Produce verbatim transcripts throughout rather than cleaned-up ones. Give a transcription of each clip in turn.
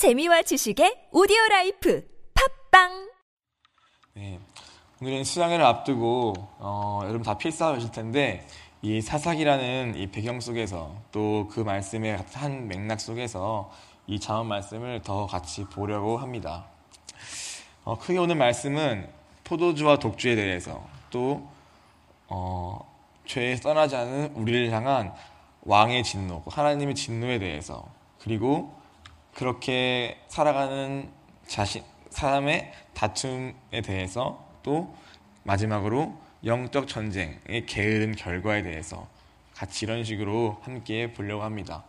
재미와 지식의 오디오라이프 팝빵. 네, 오늘은 수양회를 앞두고 어, 여러분 다 필사하실 텐데 이 사사기라는 이 배경 속에서 또 그 말씀의 한 맥락 속에서 이 잠언 말씀을 더 같이 보려고 합니다. 어, 크게 오는 말씀은 포도주와 독주에 대해서 또 어, 죄에 떠나지 않은 우리를 향한 왕의 진노, 하나님의 진노에 대해서, 그리고 그렇게 살아가는 자신, 사람의 다툼에 대해서, 또 마지막으로 영적 전쟁의 게으른 결과에 대해서 같이 이런 식으로 함께 보려고 합니다.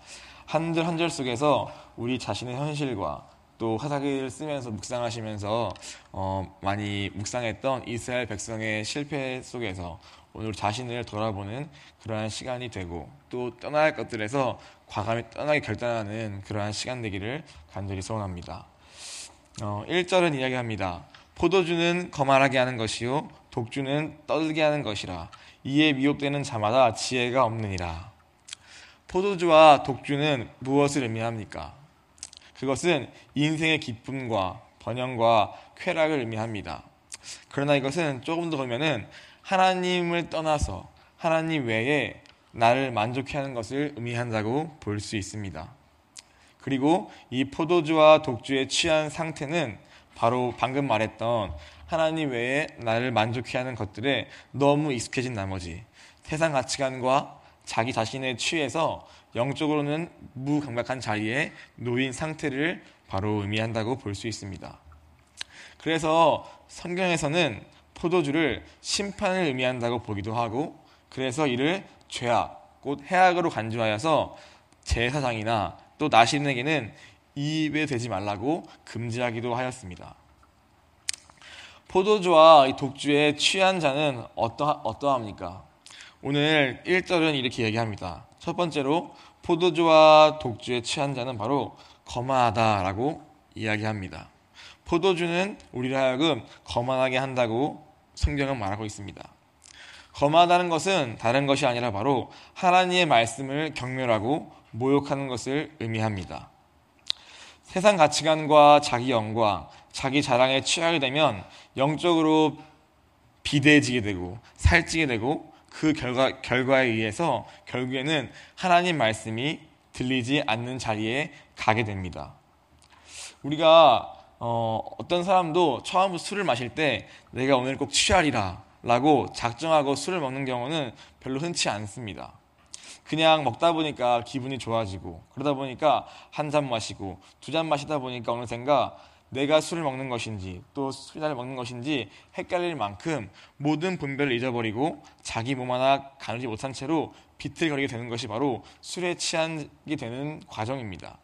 한 절 한 절 속에서 우리 자신의 현실과 또 사사기를 쓰면서 묵상하시면서 어, 많이 묵상했던 이스라엘 백성의 실패 속에서 오늘 자신을 돌아보는 그러한 시간이 되고, 또 떠나야 할 것들에서 과감히 떠나기 결단하는 그러한 시간 되기를 간절히 소원합니다. 어, 일 절은 이야기합니다. 포도주는 거만하게 하는 것이요 독주는 떠들게 하는 것이라. 이에 미혹되는 자마다 지혜가 없느니라. 포도주와 독주는 무엇을 의미합니까? 그것은 인생의 기쁨과 번영과 쾌락을 의미합니다. 그러나 이것은 조금 더 보면은 하나님을 떠나서 하나님 외에 나를 만족해 하는 것을 의미한다고 볼 수 있습니다. 그리고 이 포도주와 독주에 취한 상태는 바로 방금 말했던 하나님 외에 나를 만족해 하는 것들에 너무 익숙해진 나머지 세상 가치관과 자기 자신에 취해서 영적으로는 무감각한 자리에 놓인 상태를 바로 의미한다고 볼 수 있습니다. 그래서 성경에서는 포도주를 심판을 의미한다고 보기도 하고, 그래서 이를 죄악, 곧 해악으로 간주하여서 제사장이나 또 나시린에게는 입에 대지 말라고 금지하기도 하였습니다. 포도주와 이 독주에 취한 자는 어떠, 어떠합니까? 오늘 일 절은 이렇게 얘기합니다. 첫 번째로 포도주와 독주에 취한 자는 바로 거만하다라고 이야기합니다. 포도주는 우리를 하여금 거만하게 한다고 성경은 말하고 있습니다. 거만하다는 것은 다른 것이 아니라 바로 하나님의 말씀을 경멸하고 모욕하는 것을 의미합니다. 세상 가치관과 자기 영광, 자기 자랑에 취하게 되면 영적으로 비대해지게 되고 살찌게 되고, 그 결과, 결과에 의해서 결국에는 하나님 말씀이 들리지 않는 자리에 가게 됩니다. 우리가 어, 어떤 사람도 처음 술을 마실 때 내가 오늘 꼭 취하리라 라고 작정하고 술을 먹는 경우는 별로 흔치 않습니다. 그냥 먹다 보니까 기분이 좋아지고, 그러다 보니까 한 잔 마시고 두 잔 마시다 보니까 어느샌가 내가 술을 먹는 것인지 또 술자를 먹는 것인지 헷갈릴 만큼 모든 분별을 잊어버리고 자기 몸 하나 가누지 못한 채로 비틀거리게 되는 것이 바로 술에 취하게 되는 과정입니다.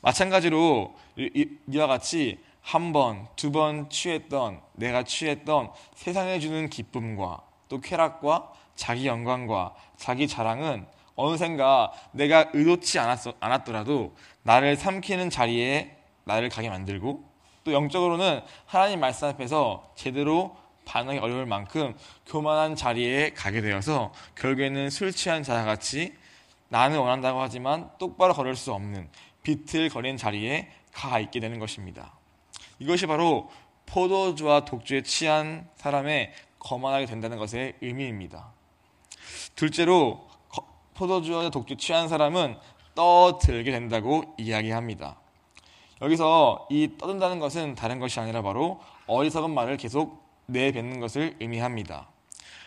마찬가지로 이와 같이 한 번, 두 번 취했던, 내가 취했던 세상에 주는 기쁨과 또 쾌락과 자기 영광과 자기 자랑은 어느샌가 내가 의도치 않았어, 않았더라도 나를 삼키는 자리에 나를 가게 만들고, 또 영적으로는 하나님 말씀 앞에서 제대로 반응이 어려울 만큼 교만한 자리에 가게 되어서 결국에는 술 취한 자같이 나는 원한다고 하지만 똑바로 걸을 수 없는 비틀거리는 자리에 가 있게 되는 것입니다. 이것이 바로 포도주와 독주에 취한 사람의 거만하게 된다는 것의 의미입니다. 둘째로 포도주와 독주에 취한 사람은 떠들게 된다고 이야기합니다. 여기서 이 떠든다는 것은 다른 것이 아니라 바로 어리석은 말을 계속 내뱉는 것을 의미합니다.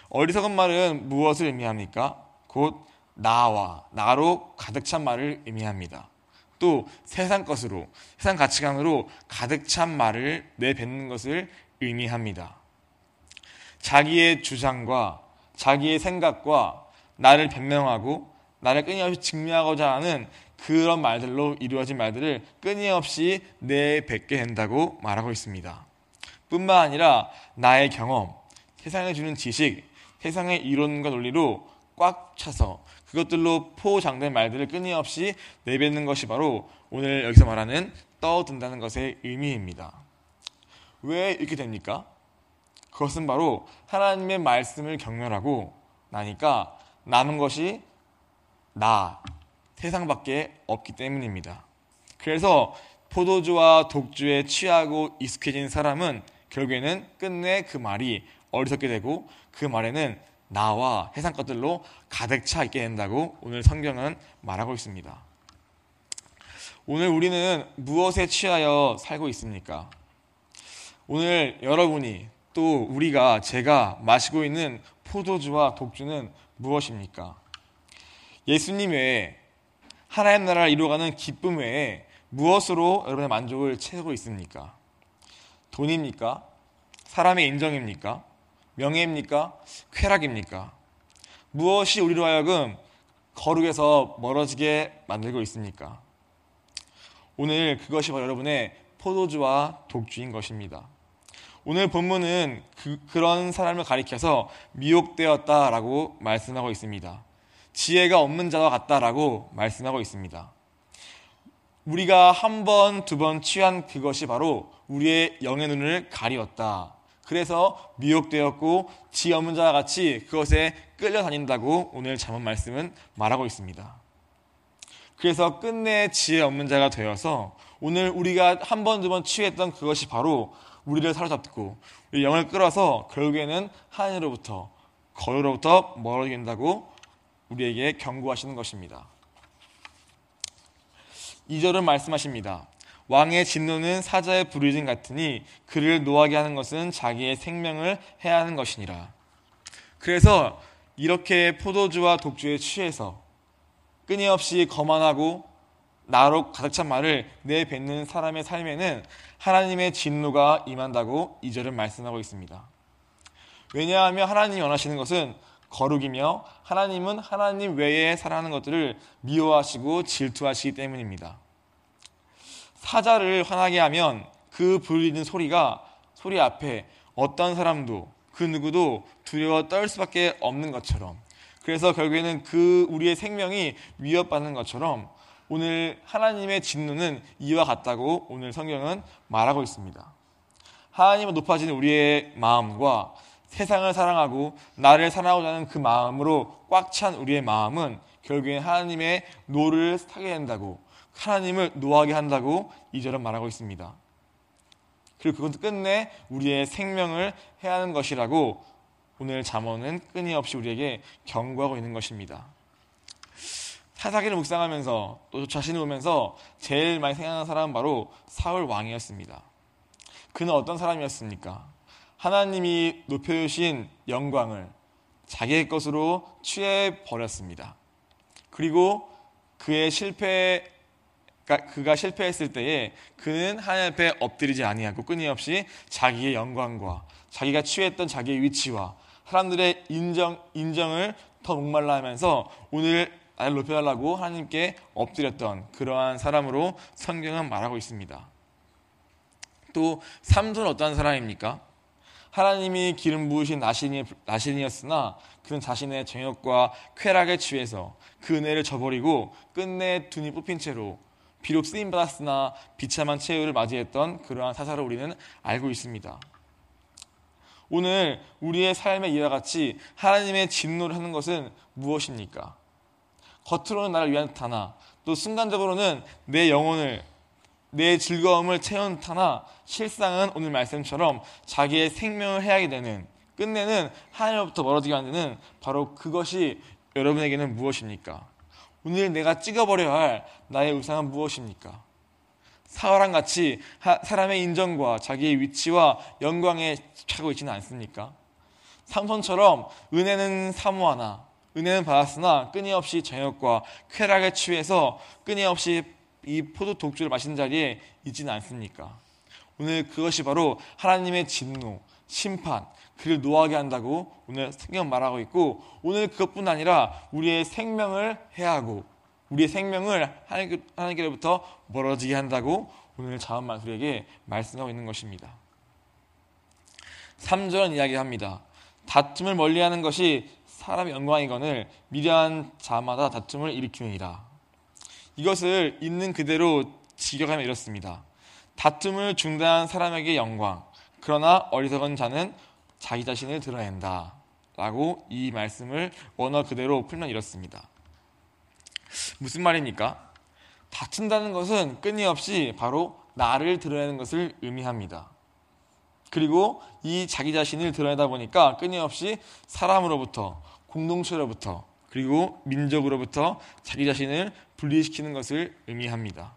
어리석은 말은 무엇을 의미합니까? 곧 나와 나로 가득 찬 말을 의미합니다. 또 세상 것으로, 세상 가치관으로 가득 찬 말을 내뱉는 것을 의미합니다. 자기의 주장과 자기의 생각과 나를 변명하고 나를 끊임없이 증명하고자 하는 그런 말들로 이루어진 말들을 끊임없이 내뱉게 된다고 말하고 있습니다. 뿐만 아니라 나의 경험, 세상에 주는 지식, 세상의 이론과 논리로 꽉 차서 그것들로 포장된 말들을 끊임없이 내뱉는 것이 바로 오늘 여기서 말하는 떠든다는 것의 의미입니다. 왜 이렇게 됩니까? 그것은 바로 하나님의 말씀을 경멸하고 나니까 남은 것이 나, 세상밖에 없기 때문입니다. 그래서 포도주와 독주에 취하고 익숙해진 사람은 결국에는 끝내 그 말이 어리석게 되고 그 말에는 나와 세상 것들로 가득 차 있게 된다고 오늘 성경은 말하고 있습니다. 오늘 우리는 무엇에 취하여 살고 있습니까? 오늘 여러분이 또 우리가 제가 마시고 있는 포도주와 독주는 무엇입니까? 예수님 외에 하나님 나라를 이루어가는 기쁨 외에 무엇으로 여러분의 만족을 채우고 있습니까? 돈입니까? 사람의 인정입니까? 명예입니까? 쾌락입니까? 무엇이 우리로 하여금 거룩에서 멀어지게 만들고 있습니까? 오늘 그것이 바로 여러분의 포도주와 독주인 것입니다. 오늘 본문은 그, 그런 사람을 가리켜서 미혹되었다라고 말씀하고 있습니다. 지혜가 없는 자와 같다라고 말씀하고 있습니다. 우리가 한 번, 두 번 취한 그것이 바로 우리의 영의 눈을 가리웠다. 그래서 미혹되었고 지혜 없는 자와 같이 그것에 끌려다닌다고 오늘 잠언 말씀은 말하고 있습니다. 그래서 끝내 지혜 없는 자가 되어서 오늘 우리가 한 번, 두 번 취했던 그것이 바로 우리를 사로잡고 우리 영을 끌어서 결국에는 하늘로부터 거룩으로부터 멀어지게 된다고 우리에게 경고하시는 것입니다. 이 절은 말씀하십니다. 왕의 진노는 사자의 부르짖음 같으니 그를 노하게 하는 것은 자기의 생명을 해하는 것이니라. 그래서 이렇게 포도주와 독주에 취해서 끊임없이 거만하고 나로 가득 찬 말을 내뱉는 사람의 삶에는 하나님의 진노가 임한다고 이 절은 말씀하고 있습니다. 왜냐하면 하나님이 원하시는 것은 거룩이며 하나님은 하나님 외에 살아가는 것들을 미워하시고 질투하시기 때문입니다. 사자를 화나게 하면 그 부르짖는 소리가 소리 앞에 어떤 사람도 그 누구도 두려워 떨 수밖에 없는 것처럼 그래서 결국에는 그 우리의 생명이 위협받는 것처럼 오늘 하나님의 진노는 이와 같다고 오늘 성경은 말하고 있습니다. 하나님은 높아지는 우리의 마음과 세상을 사랑하고 나를 사랑하고자 하는 그 마음으로 꽉 찬 우리의 마음은 결국엔 하나님의 노를 타게 된다고 하나님을 노하게 한다고 이 절은 말하고 있습니다. 그리고 그것도 끝내 우리의 생명을 해하는 것이라고 오늘 잠언은 끊임없이 우리에게 경고하고 있는 것입니다. 사사기를 묵상하면서 또 자신을 보면서 제일 많이 생각하는 사람은 바로 사울 왕이었습니다. 그는 어떤 사람이었습니까? 하나님이 높여주신 영광을 자기의 것으로 취해버렸습니다. 그리고 그의 실패, 그가 실패했을 때에 그는 하나님 앞에 엎드리지 아니하고 끊임없이 자기의 영광과 자기가 취했던 자기의 위치와 사람들의 인정, 인정을 더 목말라 하면서 오늘 나를 높여달라고 하나님께 엎드렸던 그러한 사람으로 성경은 말하고 있습니다. 또 삼손은 어떤 사람입니까? 하나님이 기름 부으신 나신이었으나 그는 자신의 정욕과 쾌락에 취해서 그 은혜를 저버리고 끝내 둔이 뽑힌 채로 비록 쓰임받았으나 비참한 최후를 맞이했던 그러한 사사를 우리는 알고 있습니다. 오늘 우리의 삶의 이와 같이 하나님의 진노를 하는 것은 무엇입니까? 겉으로는 나를 위한 듯 하나 또 순간적으로는 내 영혼을 내 즐거움을 채운 듯 하나 실상은 오늘 말씀처럼 자기의 생명을 해하게 되는 끝내는 하나님으로부터 멀어지게 만드는 바로 그것이 여러분에게는 무엇입니까? 오늘 내가 찍어버려야 할 나의 우상은 무엇입니까? 사울왕 같이 사람의 인정과 자기의 위치와 영광에 집착하고 있지는 않습니까? 삼손처럼 은혜는 사모하나 은혜는 받았으나 끊임없이 정욕과 쾌락에 취해서 끊임없이 이 포도 독주를 마신 자리에 있지는 않습니까? 오늘 그것이 바로 하나님의 진노, 심판, 그를 노하게 한다고 오늘 성경 말하고 있고 오늘 그것뿐 아니라 우리의 생명을 해하고 우리의 생명을 하나님께로부터 멀어지게 한다고 오늘 자언만 우리에게 말씀하고 있는 것입니다. 삼 절은 이야기합니다. 다툼을 멀리하는 것이 사람의 영광이거늘 미련한 자마다 다툼을 일으키느니라. 이것을 있는 그대로 직역하면 이렇습니다. 다툼을 중단한 사람에게 영광, 그러나 어리석은 자는 자기 자신을 드러낸다 라고 이 말씀을 원어 그대로 풀면 이렇습니다. 무슨 말입니까? 다툰다는 것은 끊임없이 바로 나를 드러내는 것을 의미합니다. 그리고 이 자기 자신을 드러내다 보니까 끊임없이 사람으로부터, 공동체로부터, 그리고 민족으로부터 자기 자신을 분리시키는 것을 의미합니다.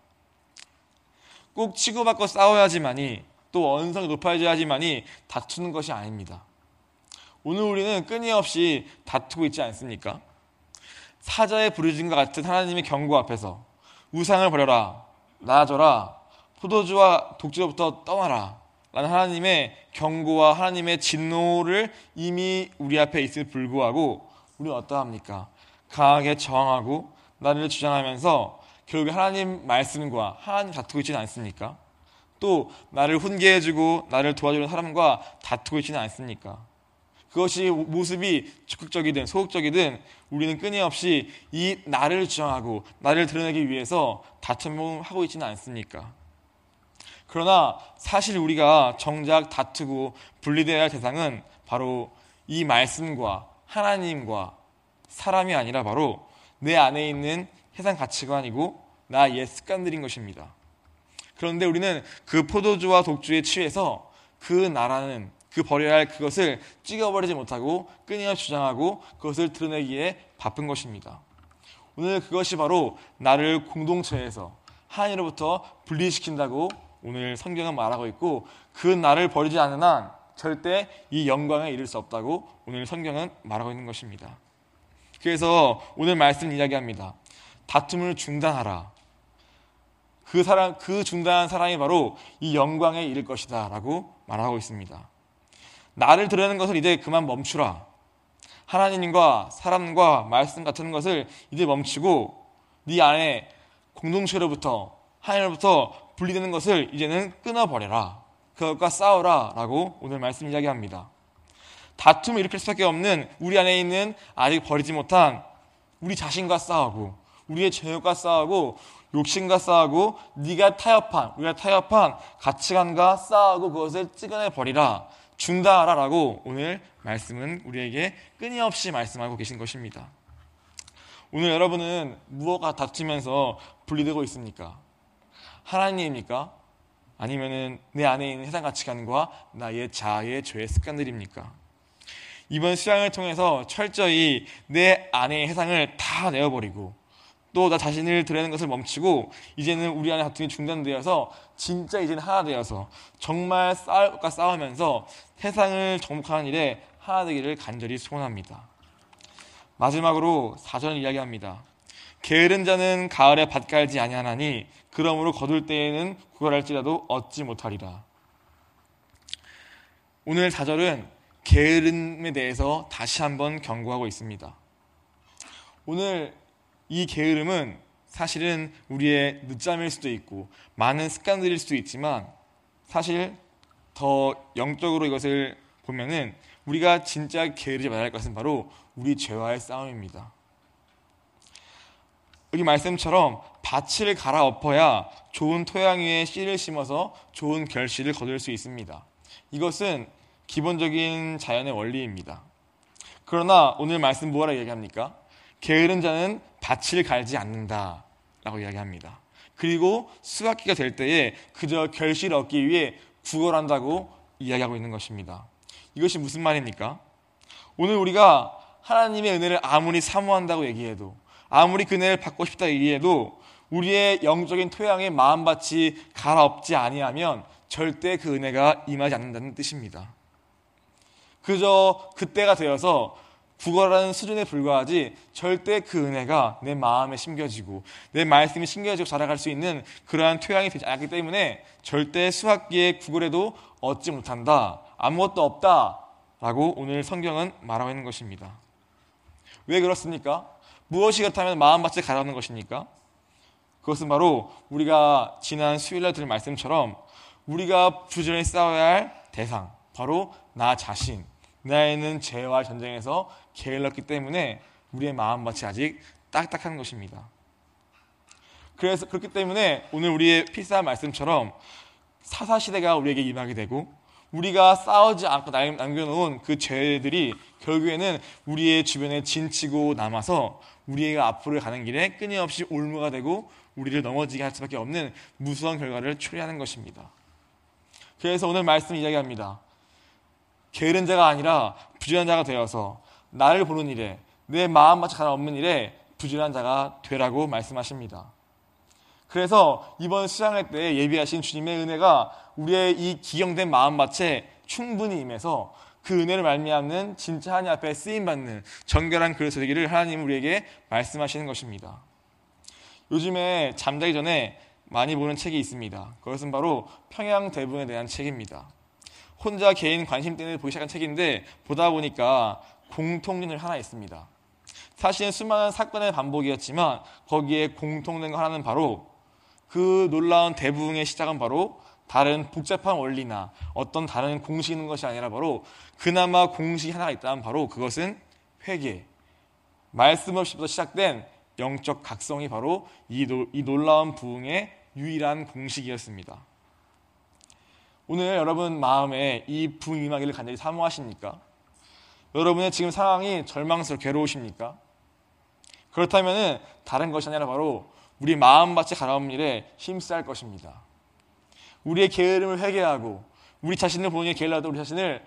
꼭 치고받고 싸워야지만이, 또 언성이 높아져야지만이 다투는 것이 아닙니다. 오늘 우리는 끊임없이 다투고 있지 않습니까? 사자의 부르짖음과 같은 하나님의 경고 앞에서 우상을 버려라, 나아져라, 포도주와 독주로부터 떠나라 라는 하나님의 경고와 하나님의 진노를 이미 우리 앞에 있을 불구하고 우리는 어떠합니까? 강하게 저항하고 나를 주장하면서 결국 하나님 말씀과 하나님 다투고 있지는 않습니까? 또 나를 훈계해주고 나를 도와주는 사람과 다투고 있지는 않습니까? 그것이 모습이 적극적이든 소극적이든 우리는 끊임없이 이 나를 주장하고 나를 드러내기 위해서 다툼을 하고 있지는 않습니까? 그러나 사실 우리가 정작 다투고 분리되어야 할 대상은 바로 이 말씀과 하나님과 사람이 아니라 바로 내 안에 있는 세상 가치관이고 나의 옛 습관들인 것입니다. 그런데 우리는 그 포도주와 독주에 취해서 그 나라는 그 버려야 할 그것을 찍어버리지 못하고 끊임없이 주장하고 그것을 드러내기에 바쁜 것입니다. 오늘 그것이 바로 나를 공동체에서 하나님으로부터 분리시킨다고 오늘 성경은 말하고 있고, 그 나를 버리지 않는 한 절대 이 영광에 이를 수 없다고 오늘 성경은 말하고 있는 것입니다. 그래서 오늘 말씀 이야기합니다. 다툼을 중단하라. 그 사람, 그 중단한 사람이 바로 이 영광에 이를 것이다 라고 말하고 있습니다. 나를 드러내는 것을 이제 그만 멈추라. 하나님과 사람과 말씀 같은 것을 이제 멈추고 네 안에 공동체로부터 하나님으로부터 분리되는 것을 이제는 끊어버려라. 그것과 싸워라 라고 오늘 말씀 이야기합니다. 다툼을 일으킬 수밖에 없는 우리 안에 있는 아직 버리지 못한 우리 자신과 싸우고 우리의 죄욕과 싸우고 욕심과 싸우고 네가 타협한 우리가 타협한 가치관과 싸우고 그것을 찍어내버리라. 중단하라 라고 오늘 말씀은 우리에게 끊임없이 말씀하고 계신 것입니다. 오늘 여러분은 무엇과 다투면서 분리되고 있습니까? 하나님입니까? 아니면은 내 안에 있는 세상 가치관과 나의 자아의 죄의 습관들입니까? 이번 수양을 통해서 철저히 내 안의 세상을 다 내어버리고 또 나 자신을 드러내는 것을 멈추고 이제는 우리 안의 다툼이 중단되어서 진짜 이제는 하나 되어서 정말 싸울까 싸우면서 세상을 정복하는 일에 하나 되기를 간절히 소원합니다. 마지막으로 사 절을 이야기합니다. 게으른 자는 가을에 밭 갈지 아니하나니 그러므로 거둘 때에는 구걸할지라도 얻지 못하리라. 오늘 사 절은 게으름에 대해서 다시 한번 경고하고 있습니다. 오늘 이 게으름은 사실은 우리의 늦잠일 수도 있고 많은 습관들일 수도 있지만 사실 더 영적으로 이것을 보면은 우리가 진짜 게으르지 말아야 할 것은 바로 우리 죄와의 싸움입니다. 여기 말씀처럼 밭을 갈아엎어야 좋은 토양 위에 씨를 심어서 좋은 결실을 거둘 수 있습니다. 이것은 기본적인 자연의 원리입니다. 그러나 오늘 말씀 뭐라 이야기합니까? 게으른 자는 밭을 갈지 않는다 라고 이야기합니다. 그리고 수확기가 될 때에 그저 결실을 얻기 위해 구걸한다고 이야기하고 있는 것입니다. 이것이 무슨 말입니까? 오늘 우리가 하나님의 은혜를 아무리 사모한다고 얘기해도 아무리 그네를 받고 싶다 얘기해도 우리의 영적인 토양의 마음밭이 갈아엎지 아니하면 절대 그 은혜가 임하지 않는다는 뜻입니다. 그저 그때가 되어서 구걸하는 수준에 불과하지 절대 그 은혜가 내 마음에 심겨지고 내 말씀이 심겨지고 자라갈 수 있는 그러한 토양이 되지 않기 때문에 절대 수확기에 구걸해도 얻지 못한다, 아무것도 없다 라고 오늘 성경은 말하고 있는 것입니다. 왜 그렇습니까? 무엇이 그렇다면 마음밭을 갈아엎는 것입니까? 그것은 바로 우리가 지난 수요일날 들은 말씀처럼 우리가 부지런히 싸워야 할 대상, 바로 나 자신, 나에 있는 죄와 전쟁에서 게을렀기 때문에 우리의 마음밭이 아직 딱딱한 것입니다. 그래서 그렇기 때문에 오늘 우리의 필사한 말씀처럼 사사시대가 우리에게 임하게 되고 우리가 싸우지 않고 남겨놓은 그 죄들이 결국에는 우리의 주변에 진치고 남아서 우리가 앞으로 가는 길에 끊임없이 올무가 되고 우리를 넘어지게 할 수밖에 없는 무서운 결과를 초래하는 것입니다. 그래서 오늘 말씀 이야기합니다. 게으른 자가 아니라 부지런한 자가 되어서 나를 보는 일에, 내 마음과 상관없는 일에 부지런한 자가 되라고 말씀하십니다. 그래서 이번 수양회 때 예비하신 주님의 은혜가 우리의 이 기경된 마음밭에 충분히 임해서 그 은혜를 말미암는 진짜 하나님 앞에 쓰임받는 정결한 그릇이 되기를 하나님 우리에게 말씀하시는 것입니다. 요즘에 잠자기 전에 많이 보는 책이 있습니다. 그것은 바로 평양 대분에 대한 책입니다. 혼자 개인 관심 때문에 보기 시작한 책인데 보다 보니까 공통점이 하나 있습니다. 사실은 수많은 사건의 반복이었지만 거기에 공통된 거 하나는 바로 그 놀라운 대부흥의 시작은 바로 다른 복잡한 원리나 어떤 다른 공식이 있는 것이 아니라 바로 그나마 공식이 하나가 있다면 바로 그것은 회개, 말씀 없이부터 시작된 영적 각성이 바로 이, 노, 이 놀라운 부흥의 유일한 공식이었습니다. 오늘 여러분 마음에 이 부흥이 임하기를 간절히 사모하십니까? 여러분의 지금 상황이 절망스럽고 괴로우십니까? 그렇다면 다른 것이 아니라 바로 우리 마음밭에 가라앉은 일에 힘쓰할 것입니다. 우리의 게으름을 회개하고 우리 자신을 보는 게 게을러도 우리 자신을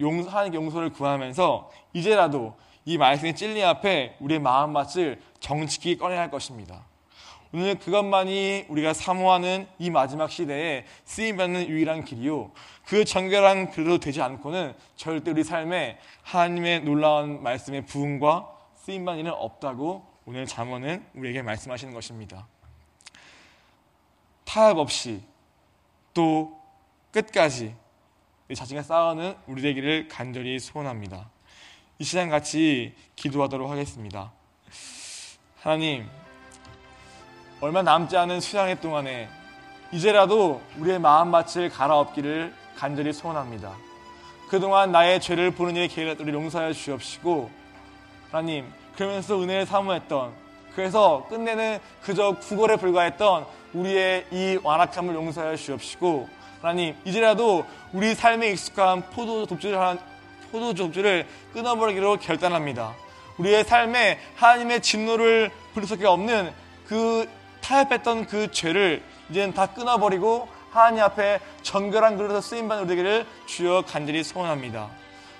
용서하는 용서를 구하면서 이제라도 이 말씀의 진리 앞에 우리의 마음밭을 정직히 꺼내야 할 것입니다. 오늘 그것만이 우리가 사모하는 이 마지막 시대에 쓰임받는 유일한 길이요, 그 정결한 그릇도 되지 않고는 절대 우리 삶에 하나님의 놀라운 말씀의 부흥과 쓰임받는 일은 없다고 오늘 잠언은 우리에게 말씀하시는 것입니다. 타협 없이 또 끝까지 내 자신과 싸우는 우리 되기를 간절히 소원합니다. 이 시간 같이 기도하도록 하겠습니다. 하나님, 얼마 남지 않은 수양회 동안에 이제라도 우리의 마음밭을 갈아엎기를 간절히 소원합니다. 그동안 나의 죄를 보는 일에 게을렀던 용서하여 주옵시고, 하나님, 그러면서 은혜를 사모했던, 그래서 끝내는 그저 구걸에 불과했던 우리의 이 완악함을 용서하여 주옵시고, 하나님, 이제라도 우리 삶에 익숙한 포도주 독주를, 포도주 독주를 끊어버리기로 결단합니다. 우리의 삶에 하나님의 진노를 부를 수밖에 없는 그 타협했던 그 죄를 이제는 다 끊어버리고 하나님 앞에 정결한 그릇에서 쓰임받는 우리 되기를 주여 간절히 소원합니다.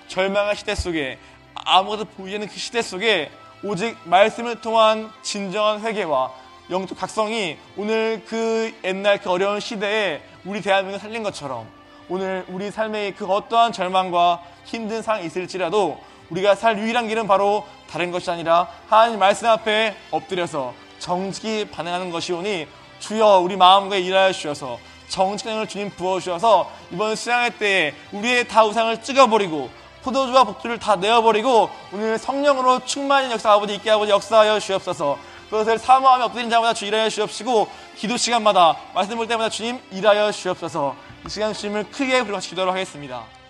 절망한 시대 속에, 아무것도 보이지 않는 그 시대 속에 오직 말씀을 통한 진정한 회개와 영적 각성이 오늘 그 옛날 그 어려운 시대에 우리 대한민국을 살린 것처럼 오늘 우리 삶의 그 어떠한 절망과 힘든 상황이 있을지라도 우리가 살 유일한 길은 바로 다른 것이 아니라 하나님 말씀 앞에 엎드려서 정직히 반응하는 것이오니 주여 우리 마음과 일하여 주셔서 정직함을 주님 부어주셔서 이번 수양회 때에 우리의 다 우상을 찍어버리고 포도주와 복주를 다 내어버리고 오늘 성령으로 충만한 역사 아버지 있게 아버지 역사하여 주옵소서. 그것을 사모하며 엎드린 자마다 주 일하여 주옵시고 기도 시간마다 말씀 볼 때마다 주님 일하여 주옵소서. 이 시간 주님을 크게 부르며 기도하도록 하겠습니다.